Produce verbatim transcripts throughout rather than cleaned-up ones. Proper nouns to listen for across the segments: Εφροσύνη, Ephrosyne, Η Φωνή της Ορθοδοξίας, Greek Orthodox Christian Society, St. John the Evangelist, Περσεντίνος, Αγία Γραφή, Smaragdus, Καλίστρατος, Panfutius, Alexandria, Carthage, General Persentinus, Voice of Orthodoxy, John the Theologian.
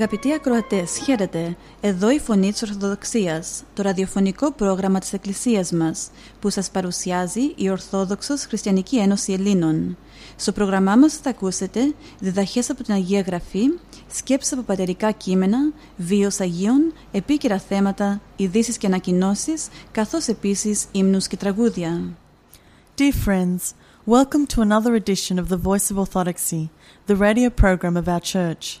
Αγαπητοί ακροατές, χαίρετε! Εδώ η Φωνή της Ορθοδοξίας, το ραδιοφωνικό πρόγραμμα της Εκκλησίας μας, που σας παρουσιάζει η Ορθόδοξος Χριστιανική Ένωση Ελλήνων. Στο πρόγραμμά μας θα ακούσετε διδαχές από την Αγία Γραφή, σκέψεις από πατερικά κείμενα, βίος Αγίων, επίκαιρα θέματα, ειδήσεις και ανακοινώσεις, καθώς επίσης ύμνους και τραγούδια. Dear friends, welcome to another edition of the Voice of Orthodoxy, the radio program of our church.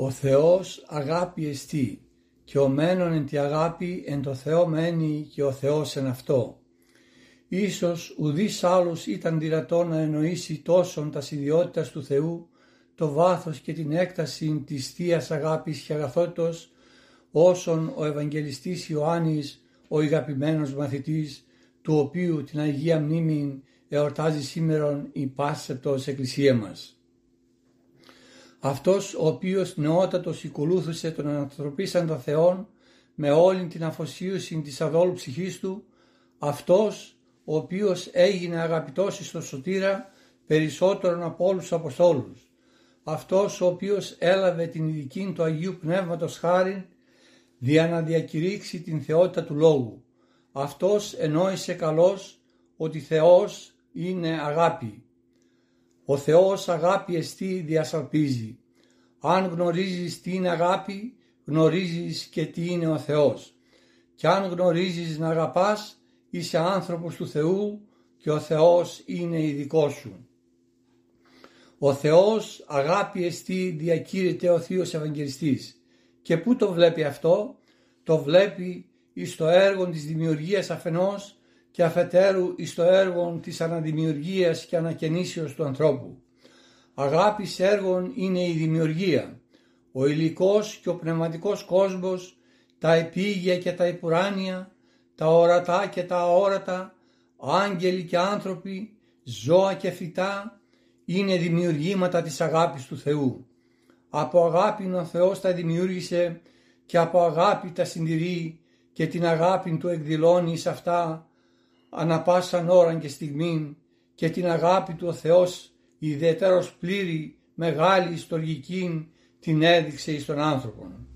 Ο Θεός αγάπη εστί, και ο μένον εν τη αγάπη εν το Θεό μένει και ο Θεός εν αυτό. Ίσως ουδείς άλλος ήταν δυνατό να εννοήσει τόσον τας ιδιότητας του Θεού, το βάθος και την έκταση της Θείας Αγάπης και Αγαθότητος, όσον ο Ευαγγελιστής Ιωάννης, ο ηγαπημένος μαθητής, του οποίου την Αγία Μνήμη εορτάζει σήμερον η πάσσεπτος Εκκλησία μας. Αυτός ο οποίος νεότατος οικολούθησε τον ανθρωπίσαντα Θεόν με όλη την αφοσίωση της αδόλου ψυχής του, αυτός ο οποίος έγινε αγαπητός εις το σωτήρα περισσότερον από όλους τους Αποστόλους, αυτός ο οποίος έλαβε την ειδική του Αγίου Πνεύματος χάριν δια να διακηρύξει την θεότητα του Λόγου, αυτός ενόησε καλώς ότι Θεός είναι αγάπη. Ο Θεός αγάπη εστί διασαλπίζει. Αν γνωρίζεις τι είναι αγάπη, γνωρίζεις και τι είναι ο Θεός. Και αν γνωρίζεις να αγαπάς, είσαι άνθρωπος του Θεού και ο Θεός είναι ειδικός σου. Ο Θεός αγάπη εστί διακήρυται ο Θείος Ευαγγελιστής. Και πού το βλέπει αυτό? Το βλέπει εις το έργο της δημιουργίας αφενός, και αφετέρου εις το έργον της αναδημιουργίας και ανακαινήσεως του ανθρώπου. Αγάπης έργων είναι η δημιουργία. Ο υλικός και ο πνευματικός κόσμος, τα επίγεια και τα υπουράνια, τα ορατά και τα αόρατα, άγγελοι και άνθρωποι, ζώα και φυτά, είναι δημιουργήματα της αγάπης του Θεού. Από αγάπη ο Θεός τα δημιούργησε και από αγάπη τα συντηρεί και την αγάπη του εκδηλώνει σε αυτά, ανά πάσαν ώραν και στιγμήν, και την αγάπη του ο Θεός ιδιαιτέρως πλήρη, μεγάλη, ιστορική, την έδειξε εις τον άνθρωπον.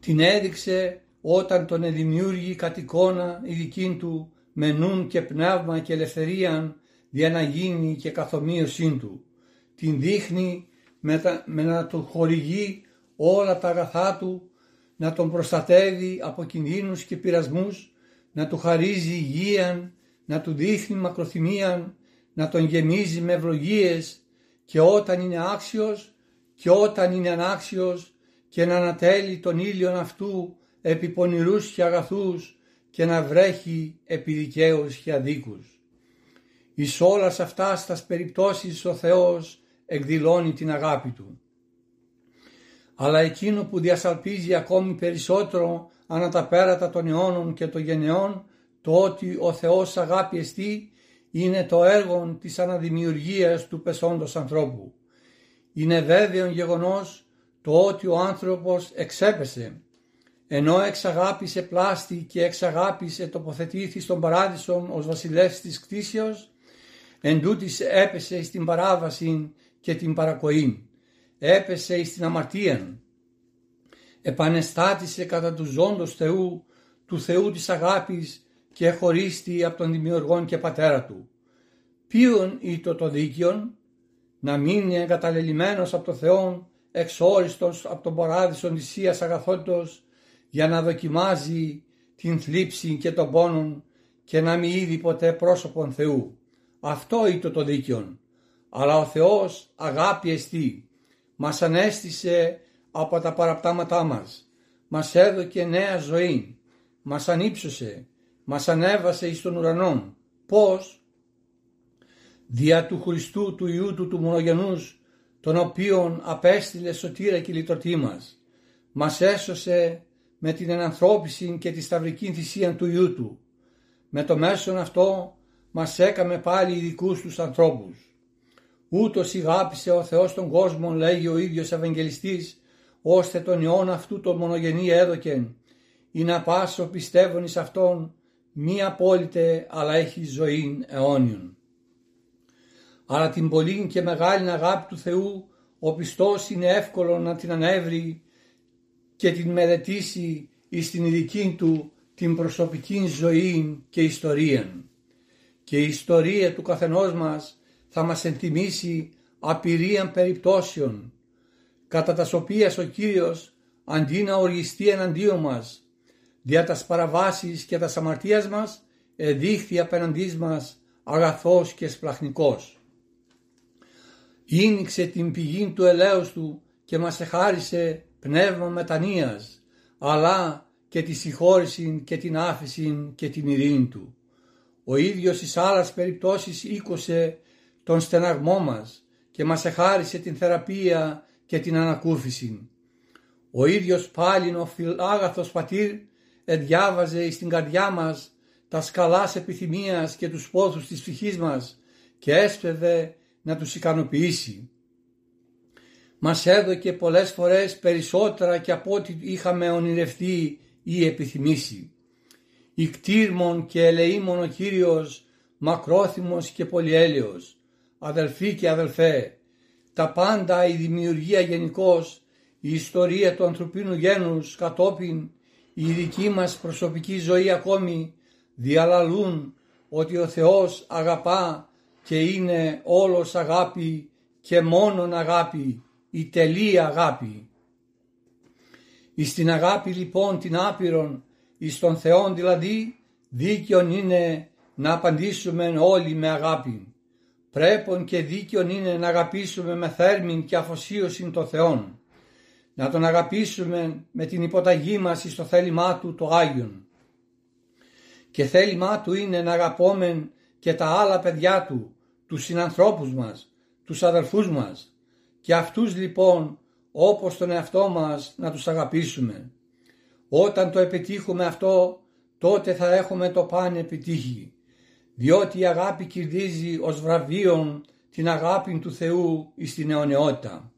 Την έδειξε όταν τον εδημιούργη κατ' εικόνα η δική του με νουν και πνεύμα και ελευθερίαν δια να γίνει και καθομοίωσήν του. Την δείχνει με, τα, με να του χορηγεί όλα τα αγαθά του, να τον προστατεύει από κινδύνους και πειρασμούς, να του χαρίζει υγείαν, να του δείχνει μακροθυμίαν, να τον γεμίζει με ευλογίες και όταν είναι άξιος και όταν είναι ανάξιος, και να ανατέλει τον ήλιον αυτού επί πονηρούς και αγαθούς και να βρέχει επί δικαίους και αδίκους. Εις όλας αυτάς τας περιπτώσεις ο Θεός εκδηλώνει την αγάπη του. Αλλά εκείνο που διασαλπίζει ακόμη περισσότερο ανά τα πέρατα των αιώνων και των γενεών, το ότι ο Θεός αγάπη εστί είναι το έργο της αναδημιουργίας του πεσόντος ανθρώπου. Είναι βέβαιον γεγονός το ότι ο άνθρωπος εξέπεσε, ενώ εξ αγάπης επλάστη και εξ αγάπης ετοποθετήθη στον παράδεισον ως βασιλεύς της κτήσεως, εν τούτης έπεσε στην παράβαση και την παρακοή, έπεσε στην αμαρτία. Επανεστάτησε κατά του ζώντος Θεού, του Θεού της αγάπης και χωρίστη από τον δημιουργόν και πατέρα του. Ποιον ήτο το δίκαιον? Να μείνει εγκαταλελειμμένος από το Θεόν, εξόριστος από τον παράδεισον της Θείας Αγαθότητος, για να δοκιμάζει την θλίψη και τον πόνον και να μη είδει ποτέ πρόσωπον Θεού. Αυτό ήτο το δίκαιον. αλλά ο Θεός αγάπη εστί, μας ανέστησε από τα παραπτάματά μας, μας έδωκε νέα ζωή, μας ανύψωσε, μας ανέβασε εις τον ουρανό. Πώς? Δια του Χριστού του Υιού του του μονογενούς, τον οποίον απέστειλε σωτήρα και λυτρωτή μας, μας έσωσε με την ενανθρώπιση και τη σταυρική θυσία του Υιού του. Με το μέσον αυτό μας έκαμε πάλι ειδικούς τους ανθρώπους. Ούτως ηγάπησε ο Θεός των κόσμων, λέγει ο ίδιος Ευαγγελιστής, ώστε τον Υιόν αυτού τον μονογενή έδωκεν, ή να πάσω πιστεύων εις αυτόν, μη απόλυτε, αλλά έχει ζωήν αιώνιον. Αλλά την πολλήν και μεγάλην αγάπη του Θεού, ο πιστός είναι εύκολο να την ανέβρει και την μελετήσει εις την ειδική του την προσωπική ζωήν και ιστορίαν. Και η ιστορία του καθενός μας θα μας εντιμήσει απειρίαν περιπτώσεων, κατά τας οποίας ο Κύριος, αντί να οργιστεί εναντίον μας, δια τας παραβάσεις και τας αμαρτίας μας, εδείχθη απέναντίς μας αγαθός και σπλαχνικός. Ήνιξε την πηγή του ελέους του και μας εχάρισε πνεύμα μετανοίας, αλλά και τη συγχώρηση και την άφηση και την ειρήνη του. Ο ίδιος εις άλλας περιπτώσεις ήκωσε τον στεναγμό μας και μας εχάρισε την θεραπεία και την ανακούφιση. Ο ίδιος πάλιν ο φιλάγαθος πατήρ εδιάβαζε εις την καρδιά μας τα σκαλάς επιθυμίας και τους πόθους της ψυχής μας και έσπευε να τους ικανοποιήσει. Μας έδωκε πολλές φορές περισσότερα και από ό,τι είχαμε ονειρευτεί ή επιθυμήσει. Ικτήρμον και ελεήμον ο Κύριος, μακρόθυμος και πολυέλεος. Αδελφοί και αδελφέ, τα πάντα η δημιουργία γενικώς, η ιστορία του ανθρωπίνου γένους κατόπιν, η δική μας προσωπική ζωή ακόμη, διαλαλούν ότι ο Θεός αγαπά και είναι όλος αγάπη και μόνον αγάπη, η τελεία αγάπη. Εις την αγάπη λοιπόν την άπειρον, εις τον Θεόν δηλαδή, δίκαιον είναι να απαντήσουμε όλοι με αγάπη. Πρέπον και δίκαιον είναι να αγαπήσουμε με θέρμην και αφοσίωση τον Θεόν. Να τον αγαπήσουμε με την υποταγή μας εις το θέλημά του το Άγιον. Και θέλημά του είναι να αγαπώμεν και τα άλλα παιδιά του, τους συνανθρώπους μας, τους αδελφούς μας. Και αυτούς λοιπόν όπως τον εαυτό μας να τους αγαπήσουμε. Όταν το επιτύχουμε αυτό, τότε θα έχουμε το παν επιτύχει. Διότι η αγάπη κερδίζει ως βραβείον την αγάπη του Θεού εις την αιωνιότητα.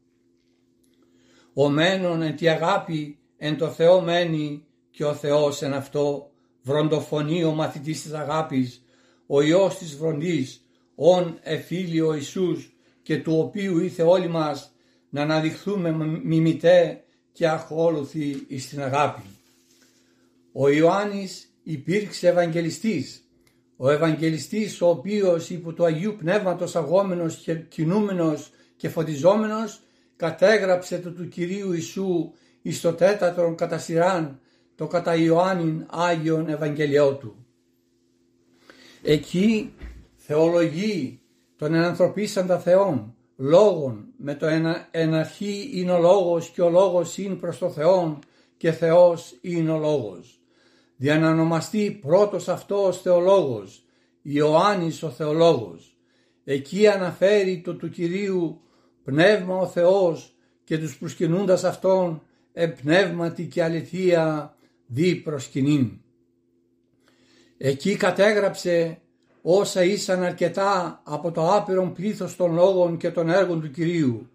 Ομένων εν τη αγάπη εν το Θεό μένει και ο Θεός εν αυτό, βροντοφωνεί ο μαθητής της αγάπης, ο Υιός της βροντής, ον εφίλιο Ιησούς, και του οποίου ήθε όλοι μας να αναδειχθούμε μιμητέ και αχόλουθοι εις την αγάπη. Ο Ιωάννης υπήρξε Ευαγγελιστής, ο Ευαγγελιστής ο οποίος υπό του Αγίου Πνεύματος αγόμενος και κινούμενος και φωτιζόμενος, κατέγραψε το του Κυρίου Ιησού εις το τέταρτον κατά σειράν το κατά Ιωάννην Άγιον Ευαγγελιό του. Εκεί θεολογεί τον ενανθρωπίσαντα Θεόν, λόγον με το ενα, εναρχή είναι ο λόγος και ο λόγος είναι προς το Θεόν και Θεός είναι ο λόγος. Διανανομαστεί πρώτος αυτός θεολόγος, Ιωάννης ο θεολόγος. Εκεί αναφέρει το του Κυρίου Πνεύμα ο Θεός και τους προσκυνούντας Αυτόν εμπνεύματι και αληθεία δι προσκυνήν. Εκεί κατέγραψε όσα ήσαν αρκετά από το άπειρον πλήθος των λόγων και των έργων του Κυρίου,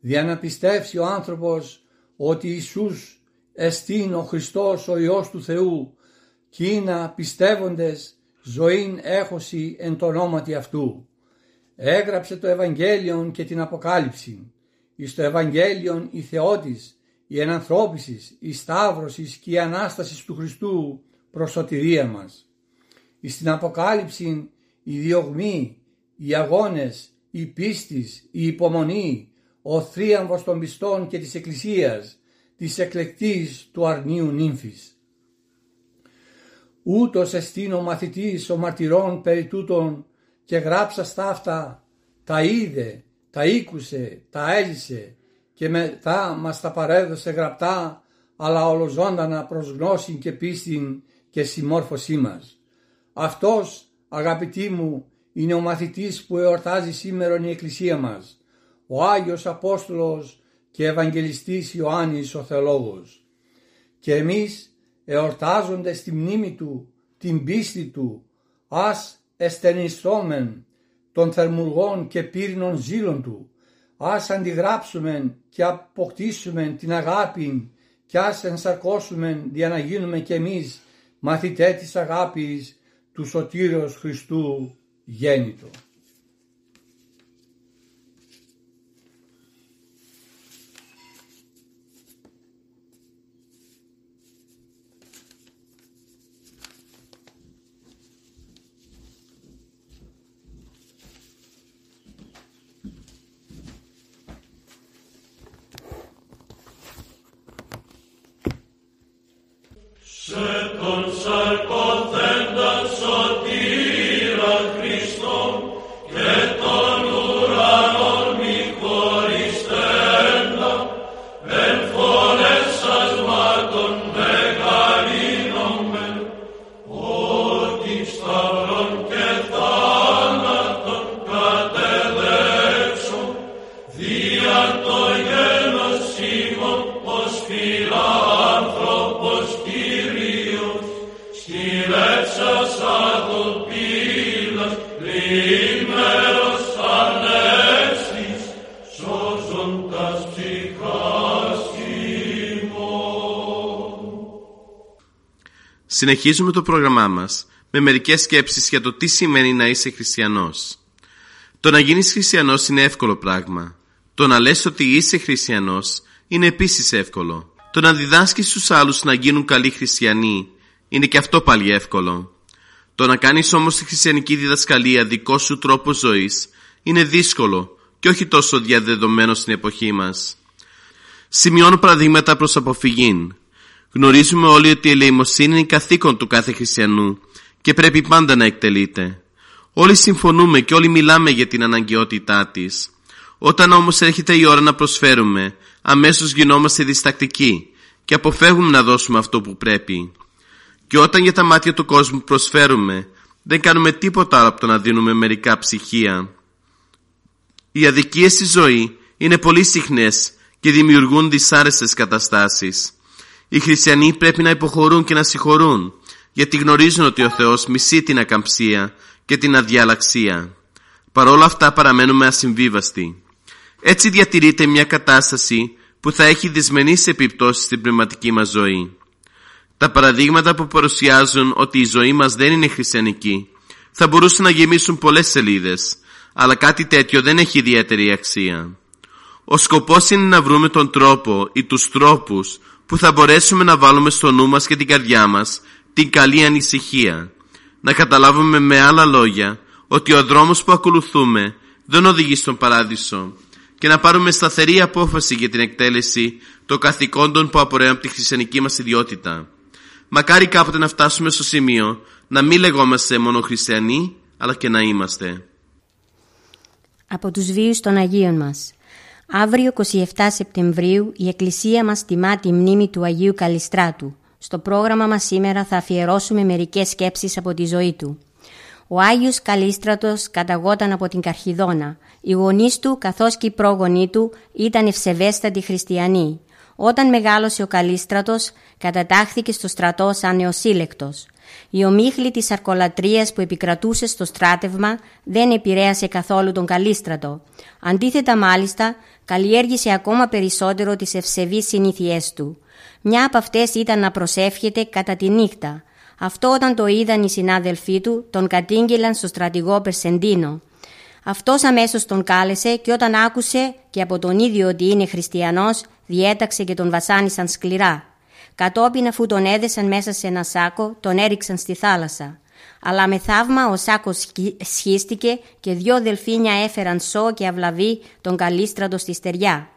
δια να πιστέψει ο άνθρωπος ότι Ιησούς εστίν ο Χριστός ο Υιός του Θεού, κι είναι πιστεύοντες ζωήν έχωση εν το ονόματι Αυτού. Έγραψε το Ευαγγέλιον και την Αποκάλυψη. Εις το Ευαγγέλιον η Θεότης, η ενανθρώπισης, η σταύρωσης και η Ανάστασης του Χριστού προς σωτηρία μας. Εις την Αποκάλυψη η διωγμή, οι αγώνες, η πίστης, η υπομονή, ο θρίαμβος των πιστών και της Εκκλησίας, της εκλεκτής του αρνίου νύμφης. Ούτως εστίν ο μαθητής ο μαρτυρών περί τούτων, και γράψα στ' αυτά, τα είδε τα ήκουσε, τα έλυσε και μετά μας τα παρέδωσε γραπτά, αλλά ολοζώντανα προς γνώση και πίστην και συμμόρφωσή μας. Αυτός, αγαπητοί μου, είναι ο μαθητής που εορτάζει σήμερα η Εκκλησία μας, ο Άγιος Απόστολος και Ευαγγελιστής Ιωάννης ο Θεολόγος. Και εμείς, εορτάζοντας τη μνήμη του, την πίστη του, ας εσθενιστόμεν των θερμουργών και πύρινων ζήλων του, ας αντιγράψουμε και αποκτήσουμε την αγάπη και ας ενσαρκώσουμε για να γίνουμε κι εμείς μαθητές της αγάπης του Σωτήρος Χριστού γέννητο. Συνεχίζουμε το πρόγραμμά μας με μερικές σκέψεις για το τι σημαίνει να είσαι χριστιανός. Το να γίνεις χριστιανός είναι εύκολο πράγμα. Το να λες ότι είσαι χριστιανός είναι επίσης εύκολο. Το να διδάσκεις στους άλλους να γίνουν καλοί χριστιανοί είναι και αυτό πάλι εύκολο. Το να κάνεις όμως τη χριστιανική διδασκαλία δικό σου τρόπο ζωής είναι δύσκολο και όχι τόσο διαδεδομένο στην εποχή μας. Σημειώνω παραδείγματα προς αποφυγήν. Γνωρίζουμε όλοι ότι η ελεημοσύνη είναι καθήκον του κάθε χριστιανού και πρέπει πάντα να εκτελείται. Όλοι συμφωνούμε και όλοι μιλάμε για την αναγκαιότητά της. Όταν όμως έρχεται η ώρα να προσφέρουμε, αμέσως γινόμαστε διστακτικοί και αποφεύγουμε να δώσουμε αυτό που πρέπει. Και όταν για τα μάτια του κόσμου προσφέρουμε, δεν κάνουμε τίποτα άλλο από το να δίνουμε μερικά ψυχία. Οι αδικίες στη ζωή είναι πολύ συχνές και δημιουργούν δυσάρεστες καταστάσεις. Οι χριστιανοί πρέπει να υποχωρούν και να συγχωρούν, γιατί γνωρίζουν ότι ο Θεός μισεί την ακαμψία και την αδιαλαξία. Παρ' όλα αυτά παραμένουμε ασυμβίβαστοι. Έτσι διατηρείται μια κατάσταση που θα έχει δυσμενείς επιπτώσεις στην πνευματική μας ζωή. Τα παραδείγματα που παρουσιάζουν ότι η ζωή μας δεν είναι χριστιανική θα μπορούσαν να γεμίσουν πολλές σελίδες, αλλά κάτι τέτοιο δεν έχει ιδιαίτερη αξία. Ο σκοπός είναι να βρούμε τον τρόπο ή τους τρόπους που θα μπορέσουμε να βάλουμε στο νου μας και την καρδιά μας την καλή ανησυχία. Να καταλάβουμε με άλλα λόγια ότι ο δρόμος που ακολουθούμε δεν οδηγεί στον παράδεισο και να πάρουμε σταθερή απόφαση για την εκτέλεση των καθηκόντων που απορρέουν από τη χριστιανική μας ιδιότητα. Μακάρι κάποτε να φτάσουμε στο σημείο να μην λεγόμαστε μόνο χριστιανοί, αλλά και να είμαστε. Από τους βίους των Αγίων μας. Αύριο εικοστή εβδόμη Σεπτεμβρίου η Εκκλησία μας τιμά τη μνήμη του Αγίου Καλιστράτου. Στο πρόγραμμα μας σήμερα θα αφιερώσουμε μερικές σκέψεις από τη ζωή του. Ο Άγιος Καλίστρατος καταγόταν από την Καρχιδόνα. Οι γονείς του καθώς και οι πρόγονοί του ήταν ευσεβέστατοι χριστιανοί. Όταν μεγάλωσε ο Καλίστρατος κατατάχθηκε στο στρατό σαν νεοσύλλεκτος. Η ομίχλη της αρκολατρίας που επικρατούσε στο στράτευμα δεν επηρέασε καθόλου τον Καλίστρατο. Αντίθετα μάλιστα καλλιέργησε ακόμα περισσότερο τις ευσεβείς συνήθειές του. Μια από αυτές ήταν να προσεύχεται κατά τη νύχτα. Αυτό όταν το είδαν οι συνάδελφοί του τον κατήγγειλαν στο στρατηγό Περσεντίνο. Αυτός αμέσως τον κάλεσε και όταν άκουσε και από τον ίδιο ότι είναι χριστιανός διέταξε και τον βασάνισαν σκληρά. Κατόπιν αφού τον έδεσαν μέσα σε ένα σάκο, τον έριξαν στη θάλασσα. Αλλά με θαύμα ο σάκος σχίστηκε και δυο δελφίνια έφεραν σώ και αυλαβή τον Καλίστρατο στη στεριά.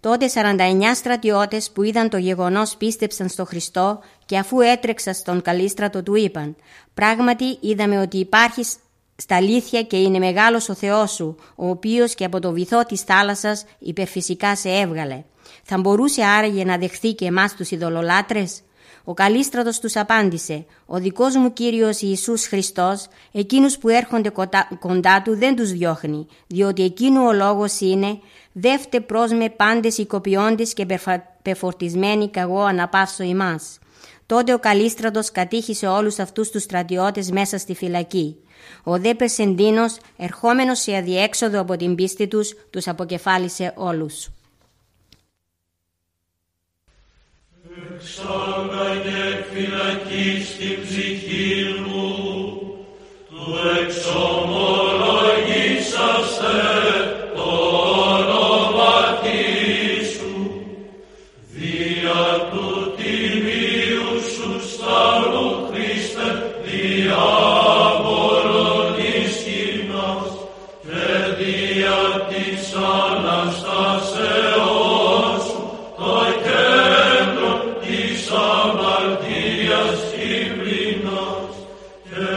Τότε σαράντα εννέα στρατιώτες που είδαν το γεγονός πίστεψαν στο Χριστό και αφού έτρεξαν στον Καλίστρατο του είπαν «Πράγματι είδαμε ότι υπάρχει Στα αλήθεια και είναι μεγάλος ο Θεός σου, ο οποίος και από το βυθό της θάλασσας υπερφυσικά σε έβγαλε. Θα μπορούσε άραγε να δεχθεί και εμάς τους ειδωλολάτρες? Ο Καλίστρατος τους απάντησε: ο δικός μου Κύριος Ιησούς Χριστός, εκείνους που έρχονται κοντά του δεν τους διώχνει, διότι εκείνου ο λόγος είναι: δεύτε προς με πάντες οικοποιώντες και πεφορτισμένοι καγώ αναπαύσω ημάς. Τότε ο Καλίστρατος κατήχησε όλους αυτούς τους στρατιώτες μέσα στη φυλακή. Ο δε Περσεντίνος, ερχόμενος σε αδιέξοδο από την πίστη τους, τους αποκεφάλισε όλους. Εξάγα και εκφυλακή στην ψυχή μου, του εξομολογήσαστε το όνομα Τίσου, δια του τιμίου σου σταυρού Χριστέ, διάβολον εις μας, και δια της Αναστάσεώς σου το κέντρο της αμαρτίας ημνάς, και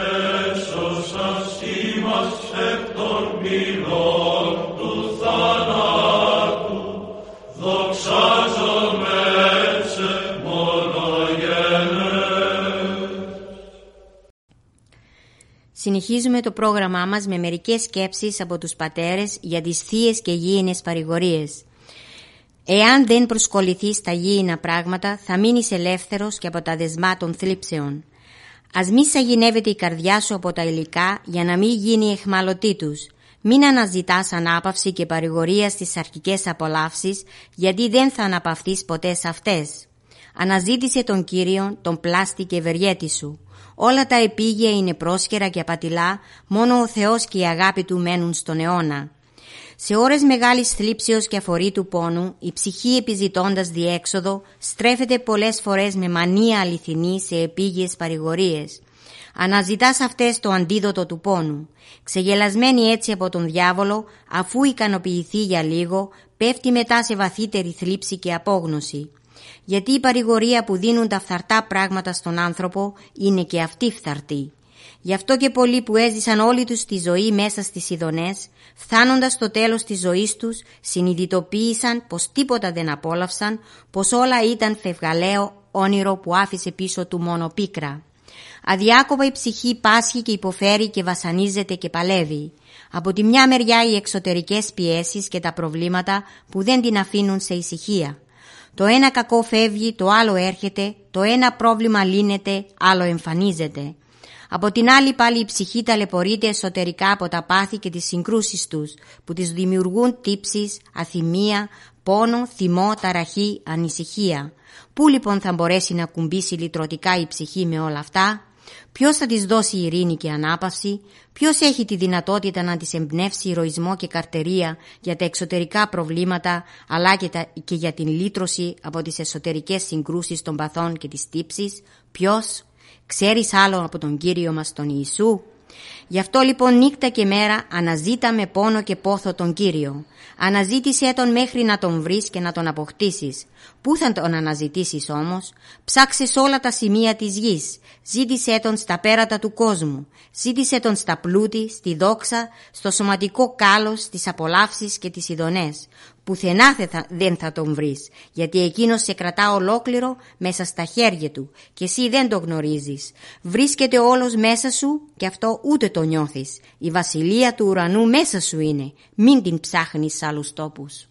έσωσας ημάς εκ των μοιρών του θανάτου, δοξάζομαι σε μονογενές. Συνεχίζουμε το πρόγραμμά μας με μερικές σκέψεις από τους πατέρες για τις θείες και γήινες παρηγορίες. Εάν δεν προσκοληθείς στα γήινα πράγματα, θα μείνεις ελεύθερος και από τα δεσμά των θλίψεων. Ας μη σαγηνεύεται η καρδιά σου από τα υλικά, για να μην γίνει αιχμαλωτή τους. Μην αναζητάς ανάπαυση και παρηγορία στις αρχικές απολαύσεις, γιατί δεν θα αναπαυθείς ποτέ σε αυτές. Αναζήτησε τον Κύριον, τον πλάστη και ευεργέτη σου. Όλα τα επίγεια είναι πρόσκαιρα και απατηλά, μόνο ο Θεός και η αγάπη του μένουν στον αιώνα. Σε ώρες μεγάλης θλίψεως και αφορήτου πόνου, η ψυχή επιζητώντας διέξοδο στρέφεται πολλές φορές με μανία αληθινή σε επίγειες παρηγορίες. Αναζητάς αυτές το αντίδοτο του πόνου. Ξεγελασμένη έτσι από τον διάβολο, αφού ικανοποιηθεί για λίγο, πέφτει μετά σε βαθύτερη θλίψη και απόγνωση. Γιατί η παρηγορία που δίνουν τα φθαρτά πράγματα στον άνθρωπο είναι και αυτή φθαρτή. Γι' αυτό και πολλοί που έζησαν όλη τους τη ζωή μέσα στις ειδονές, φτάνοντας στο τέλος της ζωής τους, συνειδητοποίησαν πως τίποτα δεν απόλαυσαν, πως όλα ήταν φευγαλαίο όνειρο που άφησε πίσω του μόνο πίκρα. Αδιάκοπα η ψυχή πάσχει και υποφέρει και βασανίζεται και παλεύει. Από τη μια μεριά οι εξωτερικές πιέσεις και τα προβλήματα που δεν την αφήνουν σε ησυχία. Το ένα κακό φεύγει, το άλλο έρχεται, το ένα πρόβλημα λύνεται, άλλο εμφανίζεται. Από την άλλη πάλι η ψυχή ταλαιπωρείται εσωτερικά από τα πάθη και τις συγκρούσεις τους, που τις δημιουργούν τύψεις, αθυμία, πόνο, θυμό, ταραχή, ανησυχία. Πού λοιπόν θα μπορέσει να κουμπίσει λυτρωτικά η ψυχή με όλα αυτά? Ποιος θα της δώσει ειρήνη και ανάπαυση? Ποιος έχει τη δυνατότητα να της εμπνεύσει ηρωισμό και καρτερία για τα εξωτερικά προβλήματα, αλλά και, τα, και για την λύτρωση από τις εσωτερικές συγκρούσεις των παθών και της τύψης? Ποιος? Ξέρεις άλλον από τον Κύριο μας τον Ιησού? Γι' αυτό λοιπόν νύχτα και μέρα αναζήτα με πόνο και πόθο τον Κύριο. Αναζήτησέ τον μέχρι να τον βρεις και να τον αποκτήσεις. Πού θα τον αναζητήσεις όμως? Ψάξε σε όλα τα σημεία της γης. Ζήτησέ τον στα πέρατα του κόσμου. Ζήτησέ τον στα πλούτη, στη δόξα, στο σωματικό κάλος, στις απολαύσεις και τις ειδονές. Πουθενά δεν θα τον βρεις, γιατί εκείνος σε κρατά ολόκληρο μέσα στα χέρια του και εσύ δεν το γνωρίζεις. Βρίσκεται όλος μέσα σου και αυτό ούτε το νιώθεις. Η βασιλεία του ουρανού μέσα σου είναι. Μην την ψάχνεις σε άλλους τόπους.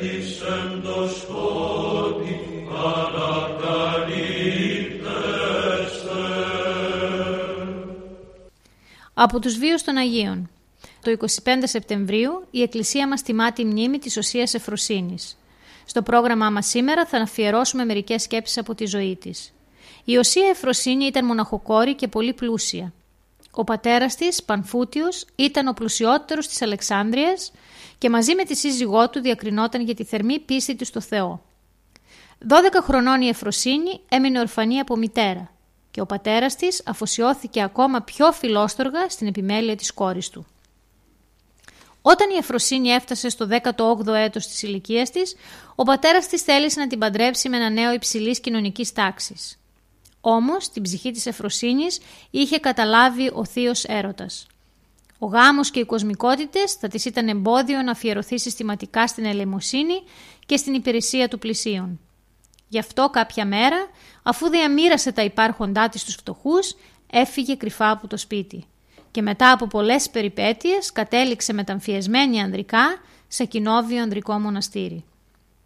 Εις εν το σκότι παρακαλεί. Από τους βίους των Αγίων. Το εικοστή πέμπτη Σεπτεμβρίου η Εκκλησία μας τιμά τη μνήμη της Οσίας Εφροσύνης. Στο πρόγραμμά μας σήμερα θα αφιερώσουμε μερικές σκέψεις από τη ζωή της. Η Οσία Εφροσύνη ήταν μοναχοκόρη και πολύ πλούσια. Ο πατέρας της, Πανφούτιος, ήταν ο πλουσιότερος της Αλεξάνδρειας και μαζί με τη σύζυγό του διακρινόταν για τη θερμή πίστη του στο Θεό. Δώδεκα χρονών η Εφροσύνη έμεινε ορφανή από μητέρα και ο πατέρας της αφοσιώθηκε ακόμα πιο φιλόστοργα στην επιμέλεια της κόρης του. Όταν η Εφροσύνη έφτασε στο δέκατο όγδοο έτος της ηλικίας της, ο πατέρας της θέλησε να την παντρέψει με ένα νέο υψηλής κοινωνικής τάξης. Όμως, την ψυχή της Εφροσύνης είχε καταλάβει ο θείος έρωτας. Ο γάμος και οι κοσμικότητες θα της ήταν εμπόδιο να αφιερωθεί συστηματικά στην ελεημοσύνη και στην υπηρεσία του πλησίων. Γι' αυτό κάποια μέρα, αφού διαμοίρασε τα υπάρχοντά της στους φτωχούς, έφυγε κρυφά από το σπίτι. Και μετά από πολλές περιπέτειες κατέληξε μεταμφιεσμένη ανδρικά σε κοινόβιο ανδρικό μοναστήρι.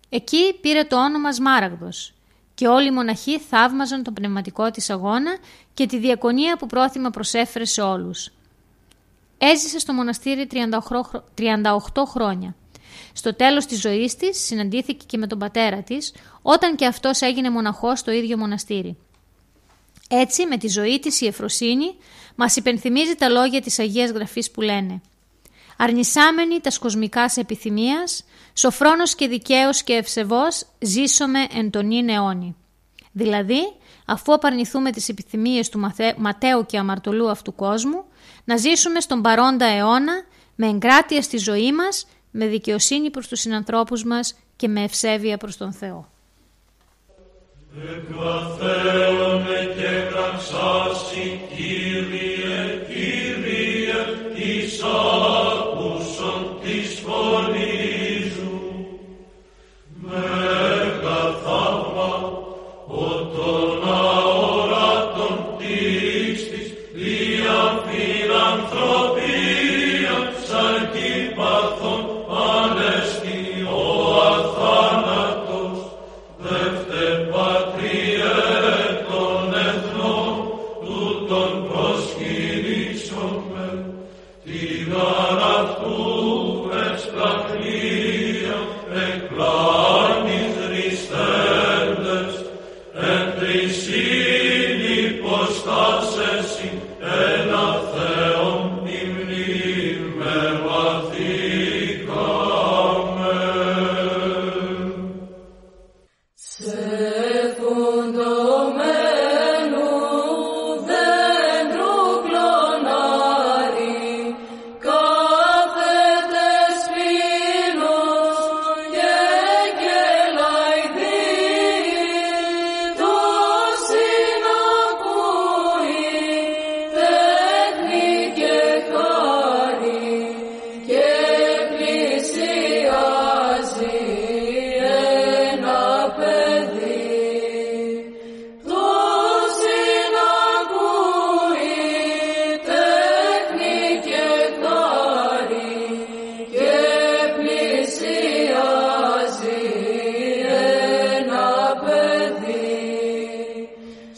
Εκεί πήρε το όνομα Σμάραγδος και όλοι οι μοναχοί θαύμαζαν τον πνευματικό της αγώνα και τη διακονία που πρόθυμα προσέφερε σε όλους. Έζησε στο μοναστήρι τριάντα οκτώ χρόνια. Στο τέλος της ζωής της συναντήθηκε και με τον πατέρα της, όταν και αυτός έγινε μοναχός στο ίδιο μοναστήρι. Έτσι, με τη ζωή της η Εφροσύνη μας υπενθυμίζει τα λόγια της Αγίας Γραφής που λένε «Αρνησάμενοι τας κοσμικάς επιθυμίας, σοφρόνος και δικαίος και ευσεβός ζήσομε εν τον ίν αιώνη». Δηλαδή, αφού απαρνηθούμε τις επιθυμίες του μαθε... ματαίου και αμαρτωλού αυτού κόσμου, να ζήσουμε στον παρόντα αιώνα με εγκράτεια στη ζωή μας, με δικαιοσύνη προς τους συνανθρώπους μας και με ευσέβεια προς τον Θεό. Εκμαθαίωνε και γραψάσι, Κύριε, Κύριε, εις άκουσον της φωνής σου. Μέγα θαύμα, ότων αόρατων της της, διάφυρ ανθρωπία, σαν κι παθών ανέστη ο αθάνατος, δεύτε πατριέ των εθνών, τούτον προσκυνήσομαι, την αραχτού εσταχνία, εκλάνης ριστέντες, εν τρισήν υποστάσες, ένα Θεόν ημνή με βαθήκαμε.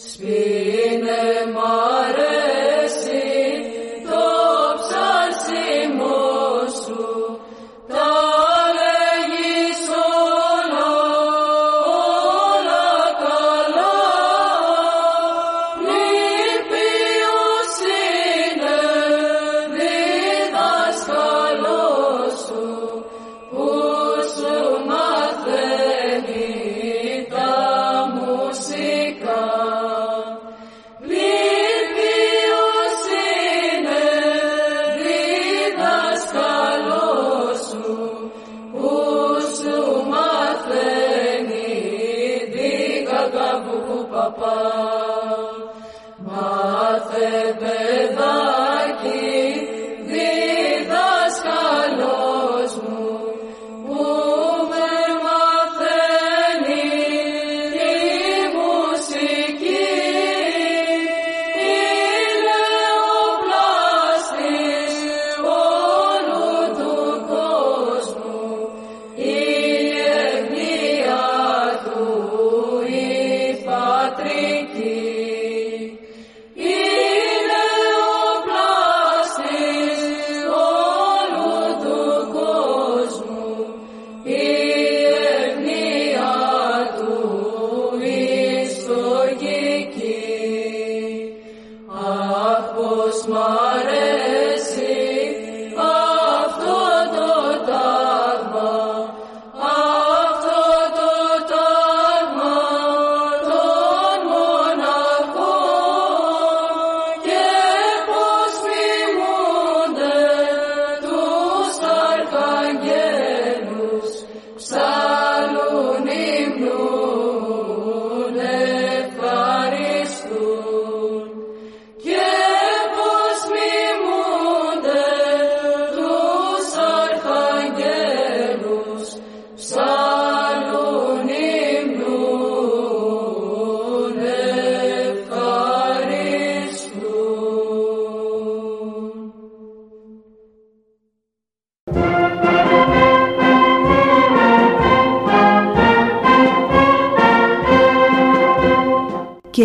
Thank you. Και